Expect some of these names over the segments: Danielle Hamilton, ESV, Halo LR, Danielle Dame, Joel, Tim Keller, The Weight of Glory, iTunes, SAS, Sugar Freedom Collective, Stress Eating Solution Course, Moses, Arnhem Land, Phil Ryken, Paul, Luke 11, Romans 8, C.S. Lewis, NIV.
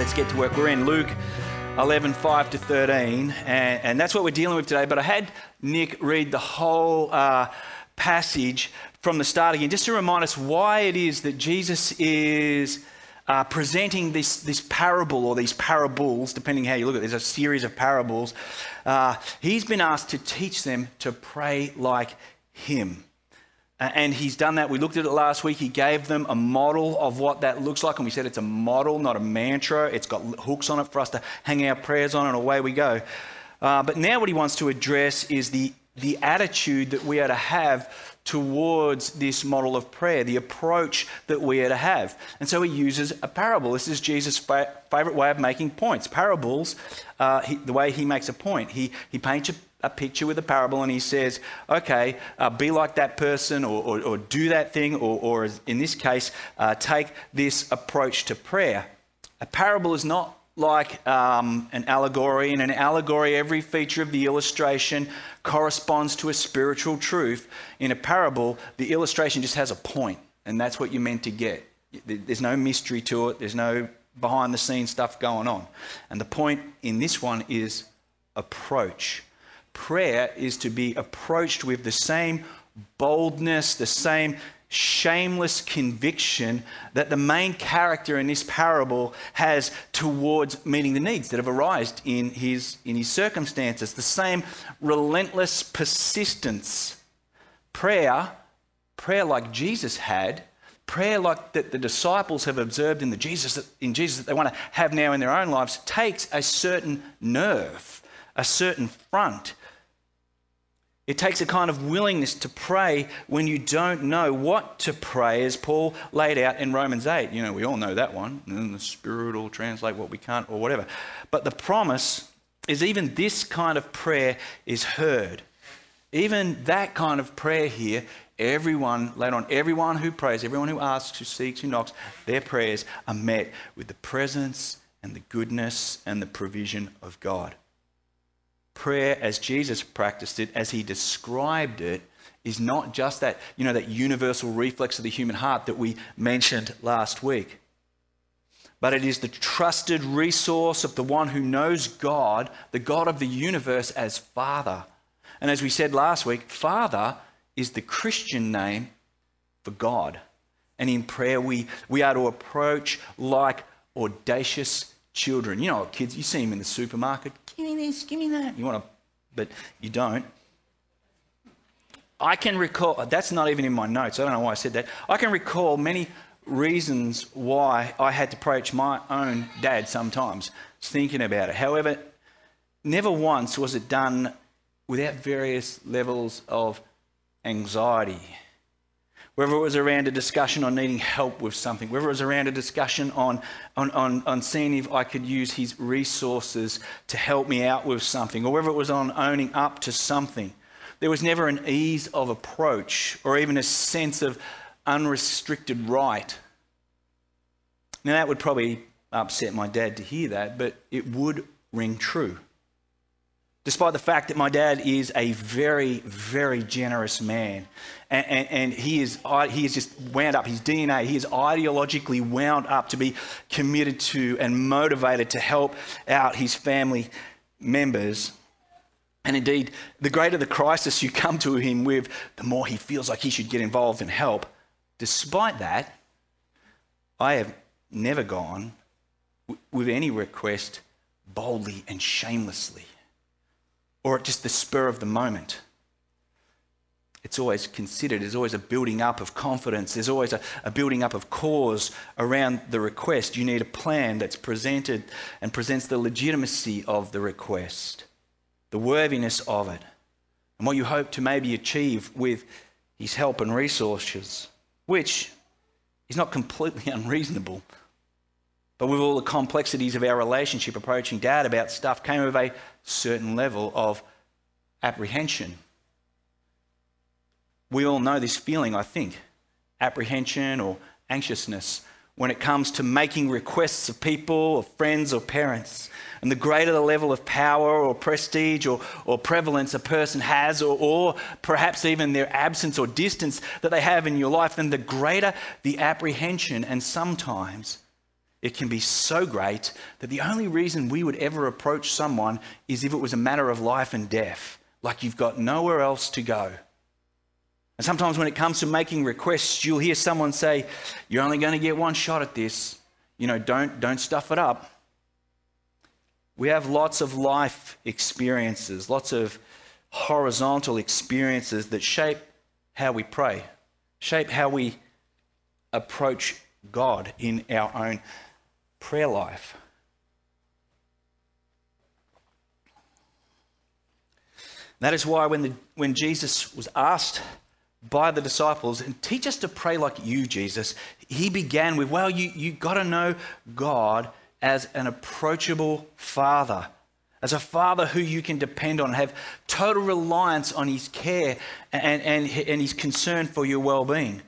let's get to work. We're in Luke 11, 5 to 13, and that's what we're dealing with today. But I had Nick read the whole passage from the start again, just to remind us why it is that Jesus is presenting this parable, or these parables, depending how you look at it. There's a series of parables. He's been asked to teach them to pray like him. And he's done that. We looked at it last week. He gave them a model of what that looks like. And we said it's a model, not a mantra. It's got hooks on it for us to hang our prayers on, and away we go. But now what he wants to address is the attitude that we are to have towards this model of prayer, the approach that we are to have. And so he uses a parable. This is Jesus' favourite way of making points. Parables, the way he makes a point. He paints a picture with a parable, and he says, okay, be like that person, or do that thing, or in this case, take this approach to prayer. A parable is not like an allegory. In an allegory, every feature of the illustration corresponds to a spiritual truth. In a parable, the illustration just has a point, and that's what you're meant to get. There's no mystery to it. There's no behind-the-scenes stuff going on. And the point in this one is approach. Prayer is to be approached with the same boldness, the same shameless conviction that the main character in this parable has towards meeting the needs that have arisen in his circumstances. The same relentless persistence. Prayer like Jesus had, prayer like that the disciples have observed in Jesus that they want to have now in their own lives, takes a certain nerve, a certain front. It takes a kind of willingness to pray when you don't know what to pray, as Paul laid out in Romans 8. You know, we all know that one. And then the Spirit will translate what we can't, or whatever. But the promise is even this kind of prayer is heard. Even that kind of prayer here, everyone, later on, everyone who prays, everyone who asks, who seeks, who knocks, their prayers are met with the presence and the goodness and the provision of God. Prayer, as Jesus practiced it, as he described it, is not just that, you know, that universal reflex of the human heart that we mentioned last week. But it is the trusted resource of the one who knows God, the God of the universe, as Father. And as we said last week, Father is the Christian name for God. And in prayer, we are to approach like audacious children. You know, kids, you see them in the supermarket. Give me this, give me that. You want to, but you don't. I can recall, that's not even in my notes. I don't know why I said that. I can recall many reasons why I had to approach my own dad sometimes, thinking about it. However, never once was it done without various levels of anxiety. Whether it was around a discussion on needing help with something, whether it was around a discussion on seeing if I could use his resources to help me out with something, or whether it was on owning up to something, there was never an ease of approach or even a sense of unrestricted right. Now, that would probably upset my dad to hear that, but it would ring true. Despite the fact that my dad is a very, very generous man, and he is just wound up, his DNA, he is ideologically wound up to be committed to and motivated to help out his family members. And indeed, the greater the crisis you come to him with, the more he feels like he should get involved and help. Despite that, I have never gone with any request boldly and shamelessly, or at just the spur of the moment. It's always considered. There's always a building up of confidence. There's always a building up of cause around the request. You need a plan that's presented and presents the legitimacy of the request, the worthiness of it, and what you hope to maybe achieve with his help and resources, which is not completely unreasonable. But with all the complexities of our relationship, approaching Dad about stuff came with a certain level of apprehension. We all know this feeling, I think, apprehension or anxiousness when it comes to making requests of people or friends or parents. And the greater the level of power or prestige or prevalence a person has, or perhaps even their absence or distance that they have in your life, then the greater the apprehension, and sometimes It can be so great that the only reason we would ever approach someone is if it was a matter of life and death, like you've got nowhere else to go. And sometimes when it comes to making requests, you'll hear someone say, you're only going to get one shot at this. You know, don't stuff it up. We have lots of life experiences, lots of horizontal experiences that shape how we pray, shape how we approach God in our own prayer life. That is why when Jesus was asked by the disciples, and teach us to pray like you, Jesus, he began with, well, you got to know God as an approachable father, as a father who you can depend on, have total reliance on his care and his concern for your well-being.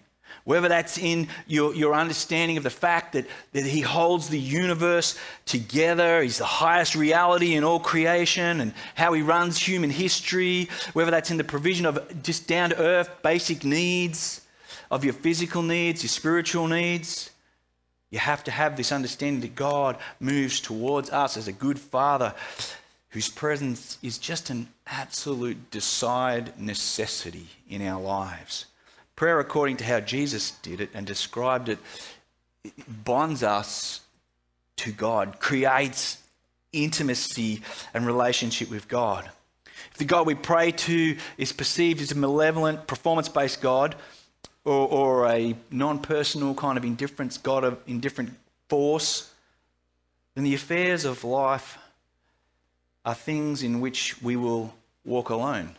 Whether that's in your understanding of the fact that he holds the universe together, he's the highest reality in all creation, and how he runs human history, whether that's in the provision of just down-to-earth basic needs, of your physical needs, your spiritual needs, you have to have this understanding that God moves towards us as a good father whose presence is just an absolute desired necessity in our lives. Prayer, according to how Jesus did it and described it, bonds us to God, creates intimacy and relationship with God. If the God we pray to is perceived as a malevolent, performance-based God or a non-personal kind of indifference, God of indifferent force, then the affairs of life are things in which we will walk alone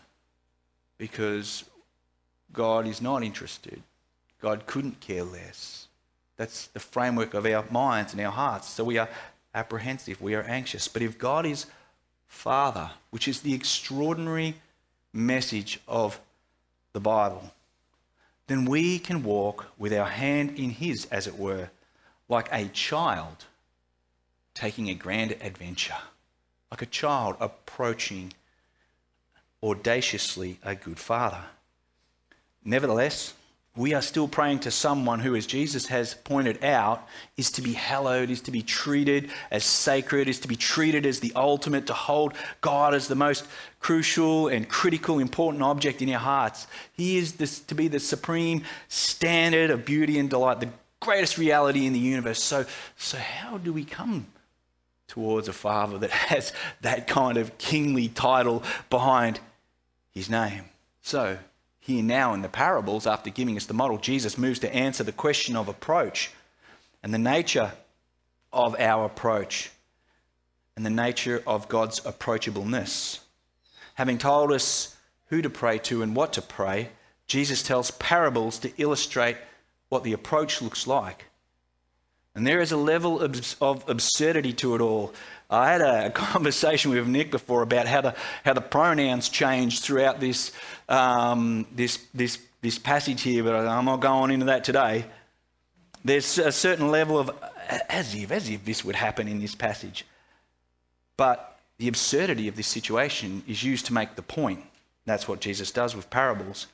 because God is not interested. God couldn't care less. That's the framework of our minds and our hearts. So we are apprehensive, we are anxious. But if God is Father, which is the extraordinary message of the Bible, then we can walk with our hand in his, as it were, like a child taking a grand adventure, like a child approaching audaciously a good father. Nevertheless, we are still praying to someone who, as Jesus has pointed out, is to be hallowed, is to be treated as sacred, is to be treated as the ultimate, to hold God as the most crucial and critical, important object in our hearts. He is to be the supreme standard of beauty and delight, the greatest reality in the universe. So how do we come towards a father that has that kind of kingly title behind his name? So, here now in the parables, after giving us the model, Jesus moves to answer the question of approach and the nature of our approach and the nature of God's approachableness. Having told us who to pray to and what to pray, Jesus tells parables to illustrate what the approach looks like. And there is a level of absurdity to it all. I had a conversation with Nick before about how the pronouns change throughout this passage here, but I'm not going into that today. There's a certain level of as if this would happen in this passage. But the absurdity of this situation is used to make the point. That's what Jesus does with parables.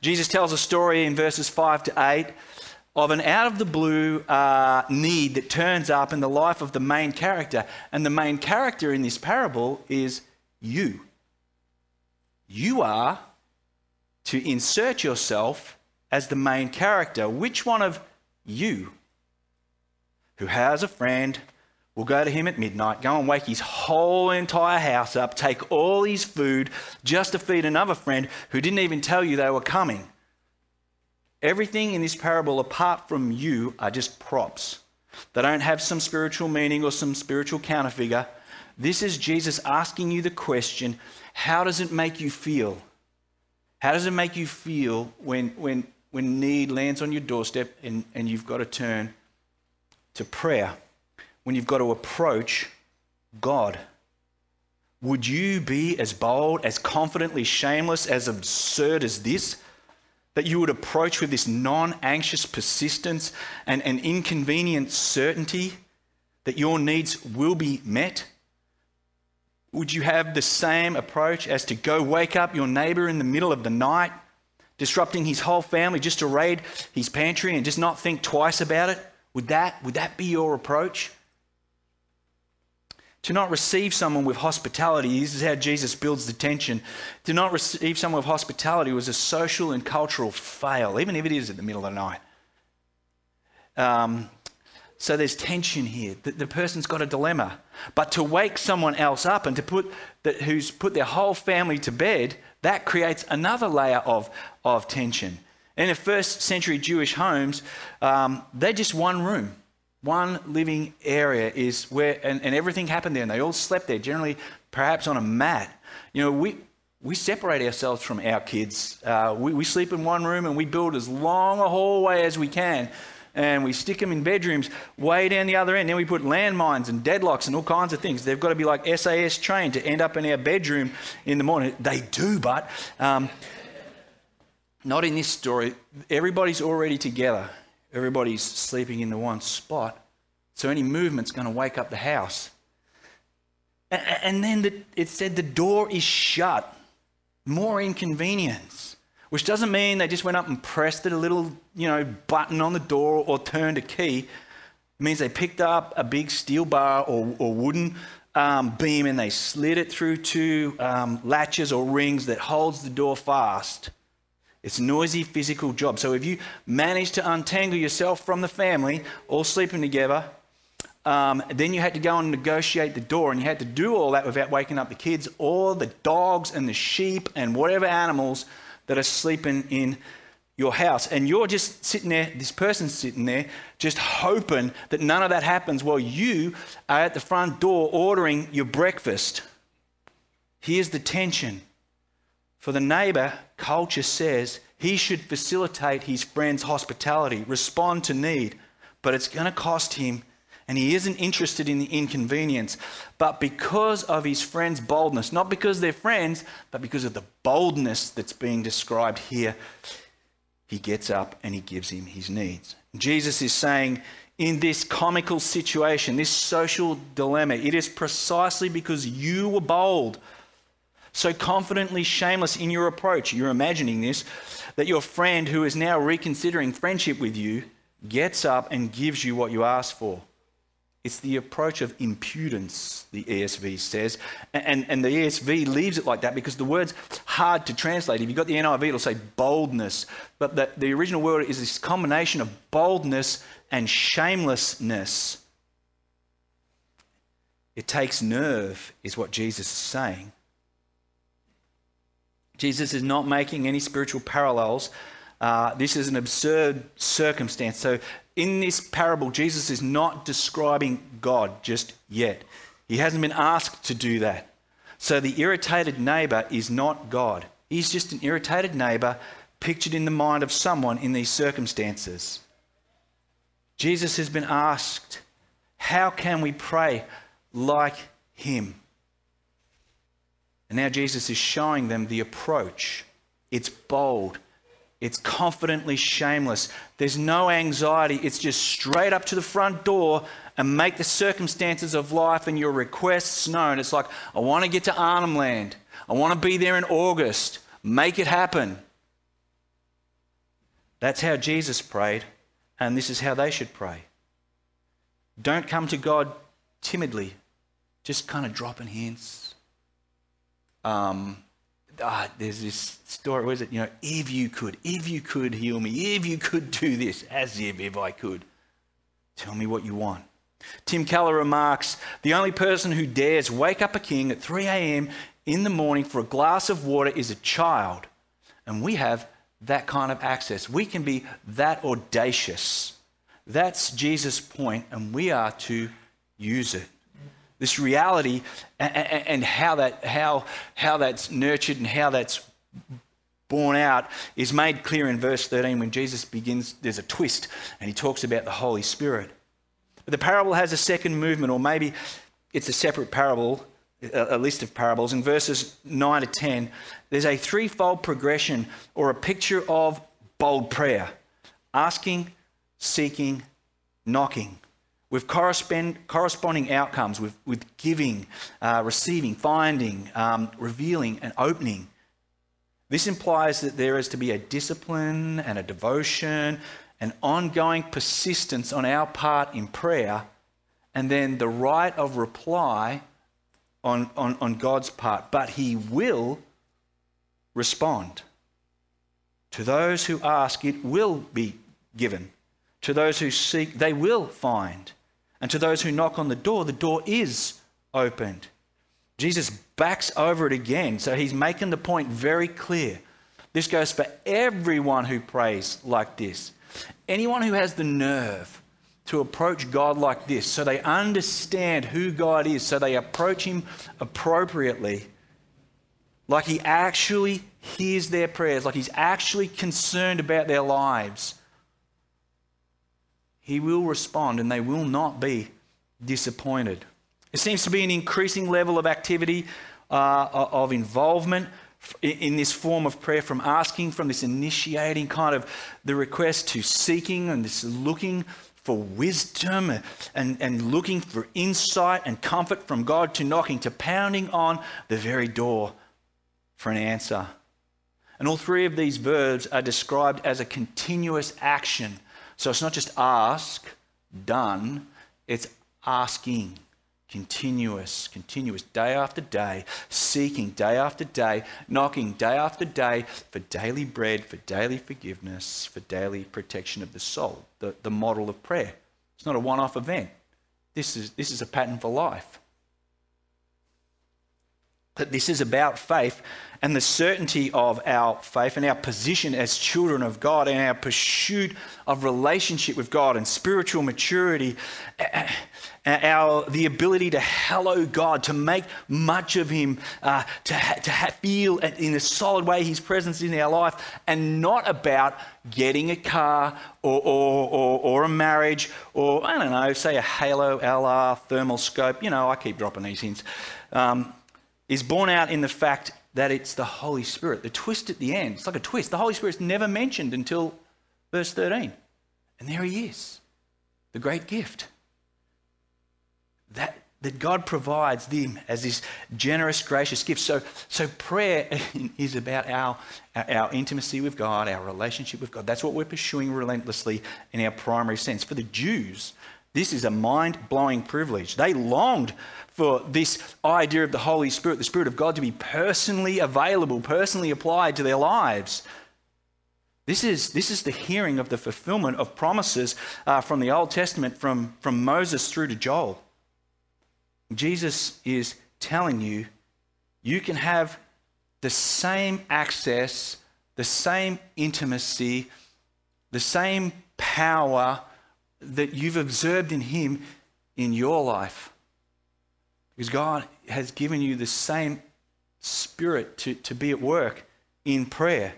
Jesus tells a story in verses 5 to 8. Of an out-of-the-blue need that turns up in the life of the main character. And the main character in this parable is you. You are to insert yourself as the main character. Which one of you who has a friend will go to him at midnight, go and wake his whole entire house up, take all his food just to feed another friend who didn't even tell you they were coming? Everything in this parable apart from you are just props. They don't have some spiritual meaning or some spiritual counterfigure. This is Jesus asking you the question, how does it make you feel? How does it make you feel when need lands on your doorstep and you've got to turn to prayer, when you've got to approach God? Would you be as bold, as confidently shameless, as absurd as this? That you would approach with this non-anxious persistence and an inconvenient certainty that your needs will be met? Would you have the same approach as to go wake up your neighbor in the middle of the night, disrupting his whole family just to raid his pantry and just not think twice about it? Would that be your approach? To not receive someone with hospitality, this is how Jesus builds the tension. To not receive someone with hospitality was a social and cultural fail, even if it is at the middle of the night. So there's tension here. The person's got a dilemma. But to wake someone else up and to who's put their whole family to bed, that creates another layer of tension. In the first century Jewish homes, they're just one room. One living area is where, and everything happened there, and they all slept there, generally perhaps on a mat. You know, we separate ourselves from our kids. We sleep in one room, and we build as long a hallway as we can, and we stick them in bedrooms way down the other end. Then we put landmines and deadlocks and all kinds of things. They've got to be like SAS trained to end up in our bedroom in the morning. They do, but not in this story. Everybody's already together. Everybody's sleeping in the one spot, so any movement's going to wake up the house. And then it said the door is shut. More inconvenience, which doesn't mean they just went up and pressed a little, button on the door or turned a key. It means they picked up a big steel bar or wooden beam and they slid it through two latches or rings that holds the door fast. It's a noisy physical job. So if you manage to untangle yourself from the family, all sleeping together, then you had to go and negotiate the door, and you had to do all that without waking up the kids or the dogs and the sheep and whatever animals that are sleeping in your house. And you're just sitting there, this person's sitting there, just hoping that none of that happens while you are at the front door ordering your breakfast. Here's the tension. For the neighbour, culture says he should facilitate his friend's hospitality, respond to need, but it's going to cost him, and he isn't interested in the inconvenience. But because of his friend's boldness, not because they're friends, but because of the boldness that's being described here, he gets up and he gives him his needs. Jesus is saying, in this comical situation, this social dilemma, it is precisely because you were bold, so confidently shameless in your approach, you're imagining this, that your friend who is now reconsidering friendship with you gets up and gives you what you asked for. It's the approach of impudence, the ESV says. And the ESV leaves it like that because the word's hard to translate. If you've got the NIV, it'll say boldness. But the original word is this combination of boldness and shamelessness. It takes nerve, is what Jesus is saying. Jesus is not making any spiritual parallels. This is an absurd circumstance. So in this parable, Jesus is not describing God just yet. He hasn't been asked to do that. So the irritated neighbour is not God. He's just an irritated neighbour pictured in the mind of someone in these circumstances. Jesus has been asked, how can we pray like him? And now Jesus is showing them the approach. It's bold. It's confidently shameless. There's no anxiety. It's just straight up to the front door and make the circumstances of life and your requests known. It's like, I want to get to Arnhem Land. I want to be there in August. Make it happen. That's how Jesus prayed, and this is how they should pray. Don't come to God timidly, just kind of dropping hints. There's this story, what is it? If you could heal me, if you could do this, if I could, tell me what you want. Tim Keller remarks, the only person who dares wake up a king at 3 a.m. in the morning for a glass of water is a child. And we have that kind of access. We can be that audacious. That's Jesus' point, and we are to use it. This reality and how that's nurtured and how that's borne out is made clear in verse 13 when Jesus begins, there's a twist, and he talks about the Holy Spirit. But the parable has a second movement, or maybe it's a separate parable, a list of parables. In verses 9 to 10, there's a threefold progression or a picture of bold prayer, asking, seeking, knocking, with corresponding outcomes, with giving, receiving, finding, revealing, and opening. This implies that there is to be a discipline and a devotion an ongoing persistence on our part in prayer, and then the right of reply on God's part. But he will respond. To those who ask, it will be given. To those who seek, they will find. And to those who knock on the door is opened. Jesus backs over it again. So he's making the point very clear. This goes for everyone who prays like this. Anyone who has the nerve to approach God like this, so they understand who God is, so they approach him appropriately, like he actually hears their prayers, like he's actually concerned about their lives, he will respond and they will not be disappointed. It seems to be an increasing level of activity, of involvement in this form of prayer, from asking, from this initiating kind of the request, to seeking and this looking for wisdom and looking for insight and comfort from God, to knocking, to pounding on the very door for an answer. And all three of these verbs are described as a continuous action. So it's not just ask, done, it's asking, continuous, day after day, seeking day after day, knocking day after day, for daily bread, for daily forgiveness, for daily protection of the soul, the model of prayer. It's not a one-off event. This is a pattern for life. That this is about faith and the certainty of our faith and our position as children of God and our pursuit of relationship with God and spiritual maturity, the ability to hallow God, to make much of him, to feel in a solid way his presence in our life, and not about getting a car or a marriage or, I don't know, say a Halo LR thermal scope. You know, I keep dropping these hints. Is borne out in the fact that it's the Holy Spirit. The twist at the end, it's like a twist. The Holy Spirit's never mentioned until verse 13. And there he is, the great gift. That God provides them as this generous, gracious gift. So prayer is about our intimacy with God, our relationship with God. That's what we're pursuing relentlessly in our primary sense. For the Jews, this is a mind-blowing privilege. They longed for this idea of the Holy Spirit, the Spirit of God, to be personally available, personally applied to their lives. This is the hearing of the fulfillment of promises from the Old Testament, from Moses through to Joel. Jesus is telling you, you can have the same access, the same intimacy, the same power that you've observed in him in your life, because God has given you the same spirit to be at work in prayer.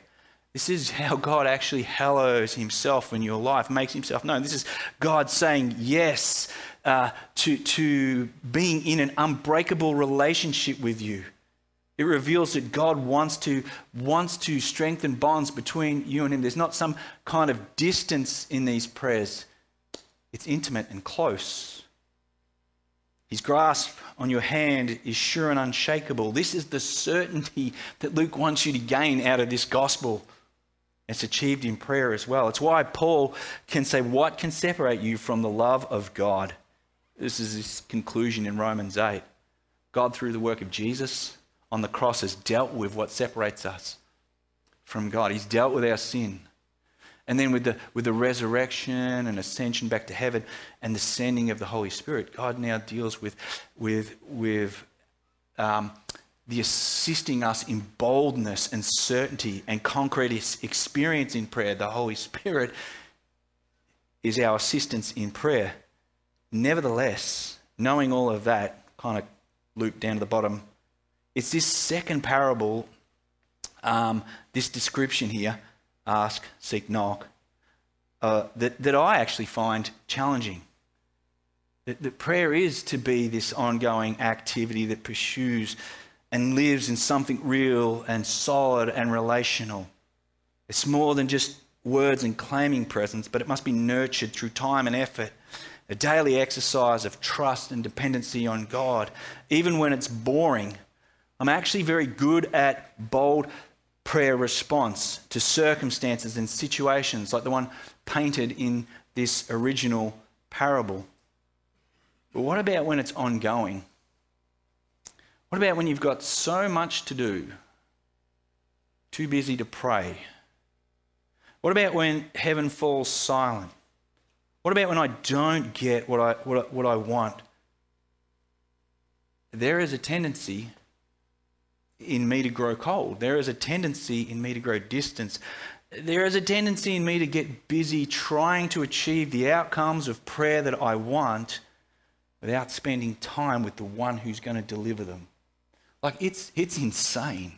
This is how God actually hallows himself in your life, makes himself known. This is God saying yes to being in an unbreakable relationship with you. It reveals that God wants to strengthen bonds between you and him. There's not some kind of distance in these prayers. It's intimate and close. His grasp on your hand is sure and unshakable. This is the certainty that Luke wants you to gain out of this gospel. It's achieved in prayer as well. It's why Paul can say, "What can separate you from the love of God?" This is his conclusion in Romans 8. God, through the work of Jesus on the cross, has dealt with what separates us from God. He's dealt with our sin. And then with the resurrection and ascension back to heaven and the sending of the Holy Spirit, God now deals with the assisting us in boldness and certainty and concrete experience in prayer. The Holy Spirit is our assistance in prayer. Nevertheless, knowing all of that, kind of looped down to the bottom, it's this second parable, this description here, ask, seek, knock, that I actually find challenging. That prayer is to be this ongoing activity that pursues and lives in something real and solid and relational. It's more than just words and claiming presence, but it must be nurtured through time and effort, a daily exercise of trust and dependency on God. Even when it's boring, I'm actually very good at bold prayer response to circumstances and situations like the one painted in this original parable. But what about when it's ongoing? What about when you've got so much to do, too busy to pray? What about when heaven falls silent? What about when I don't get what I want? There is a tendency in me to grow cold. There is a tendency in me to grow distant. There is a tendency in me to get busy trying to achieve the outcomes of prayer that I want without spending time with the one who's going to deliver them. Like, it's insane.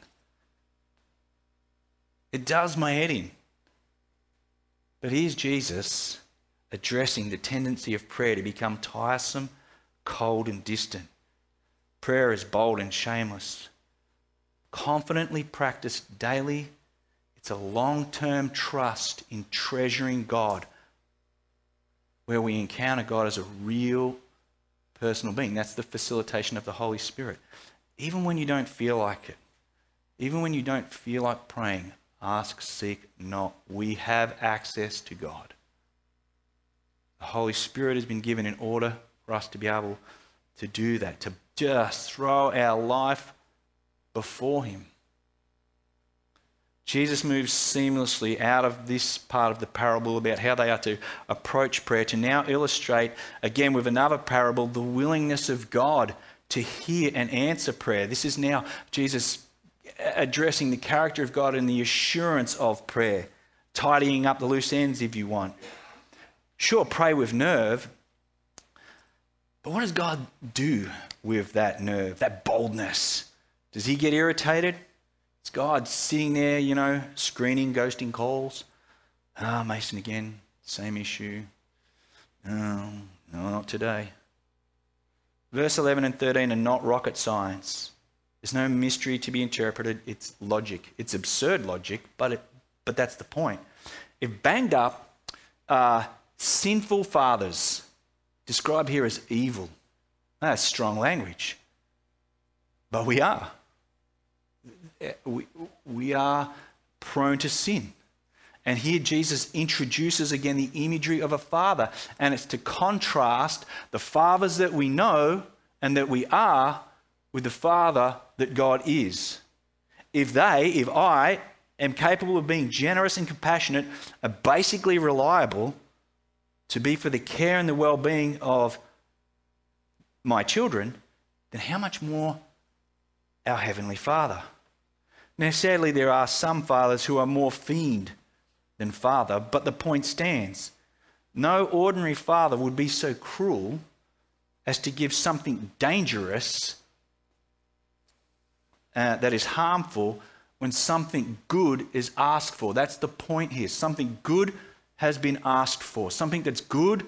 It does my head in. But here's Jesus addressing the tendency of prayer to become tiresome, cold and distant. Prayer is bold and shameless. Confidently practiced daily, it's a long-term trust in treasuring God, where we encounter God as a real personal being. That's the facilitation of the Holy Spirit. Even when you don't feel like it, even when you don't feel like praying, ask, seek, knock. We have access to God. The Holy Spirit has been given in order for us to be able to do that, to just throw our life before him. Jesus moves seamlessly out of this part of the parable about how they are to approach prayer to now illustrate, again with another parable, the willingness of God to hear and answer prayer. This is now Jesus addressing the character of God and the assurance of prayer, tidying up the loose ends if you want. Sure, pray with nerve, but what does God do with that nerve, that boldness? Does he get irritated? It's God sitting there, you know, screening, ghosting calls. Ah, Mason again, same issue. No, not today. Verse 11 and 13 are not rocket science. There's no mystery to be interpreted. It's logic. It's absurd logic, but that's the point. If banged up, sinful fathers, described here as evil. That's strong language. But we are. We are prone to sin. And here Jesus introduces again the imagery of a father, and it's to contrast the fathers that we know and that we are with the father that God is. If I am capable of being generous and compassionate and basically reliable to be for the care and the well-being of my children, then how much more our Heavenly Father. Now, sadly, there are some fathers who are more fiend than father, but the point stands. No ordinary father would be so cruel as to give something dangerous that is harmful when something good is asked for. That's the point here. Something good has been asked for. Something that's good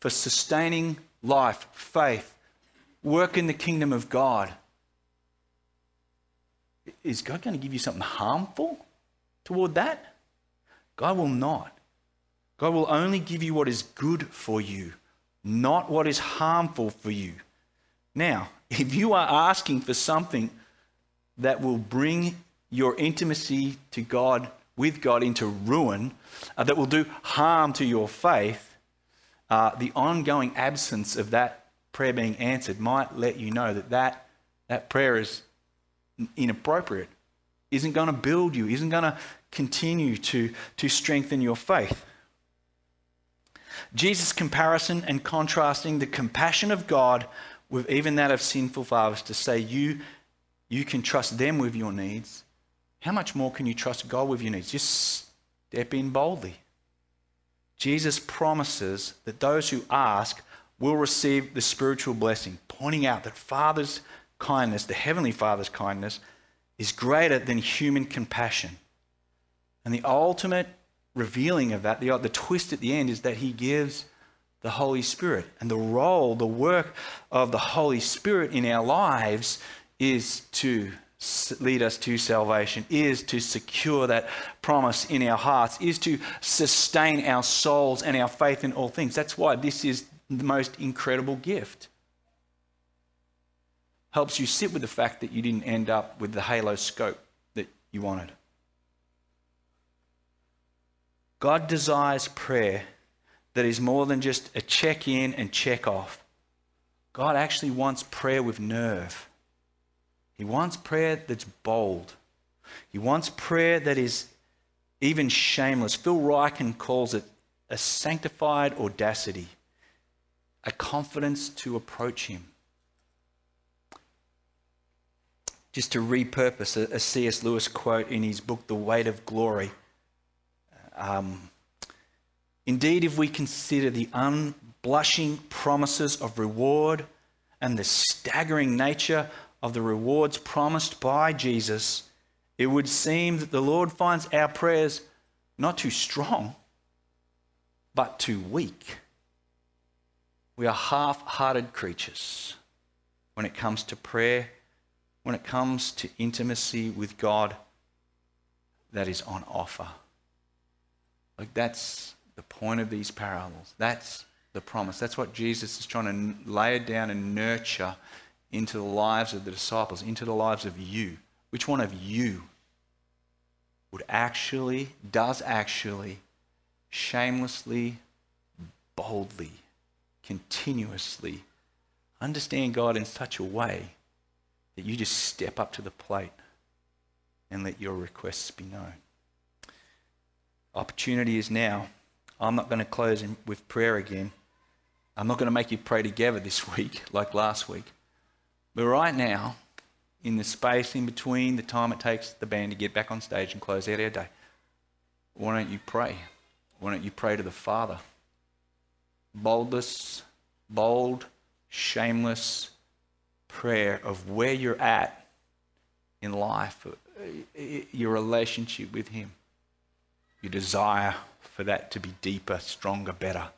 for sustaining life, faith, work in the kingdom of God. Is God going to give you something harmful toward that? God will not. God will only give you what is good for you, not what is harmful for you. Now, if you are asking for something that will bring your intimacy to God, with God, into ruin, that will do harm to your faith, the ongoing absence of that prayer being answered might let you know that prayer is inappropriate, isn't going to build you, isn't going to continue to strengthen your faith. Jesus' comparison and contrasting the compassion of God with even that of sinful fathers to say you can trust them with your needs. How much more can you trust God with your needs? Just step in boldly. Jesus promises that those who ask will receive the spiritual blessing, pointing out that Father's kindness, the Heavenly Father's kindness, is greater than human compassion. And the ultimate revealing of that, the twist at the end, is that he gives the Holy Spirit. And the role, the work of the Holy Spirit in our lives is to lead us to salvation, is to secure that promise in our hearts, is to sustain our souls and our faith in all things. That's why this is the most incredible gift. Helps you sit with the fact that you didn't end up with the halo scope that you wanted. God desires prayer that is more than just a check-in and check-off. God actually wants prayer with nerve. He wants prayer that's bold. He wants prayer that is even shameless. Phil Ryken calls it a sanctified audacity, a confidence to approach him. Just to repurpose a C.S. Lewis quote in his book, The Weight of Glory. Indeed, if we consider the unblushing promises of reward and the staggering nature of the rewards promised by Jesus, it would seem that the Lord finds our prayers not too strong, but too weak. We are half-hearted creatures when it comes to prayer, when it comes to intimacy with God that is on offer. Like, that's the point of these parables. That's the promise. That's what Jesus is trying to lay down and nurture into the lives of the disciples, into the lives of you. Which one of you does actually, shamelessly, boldly, continuously understand God in such a way that you just step up to the plate and let your requests be known? Opportunity is now. I'm not going to close with prayer again. I'm not going to make you pray together this week like last week. But right now, in the space in between the time it takes the band to get back on stage and close out our day, why don't you pray? Why don't you pray to the Father? Bold, shameless prayer of where you're at in life, your relationship with Him, your desire for that to be deeper, stronger, better.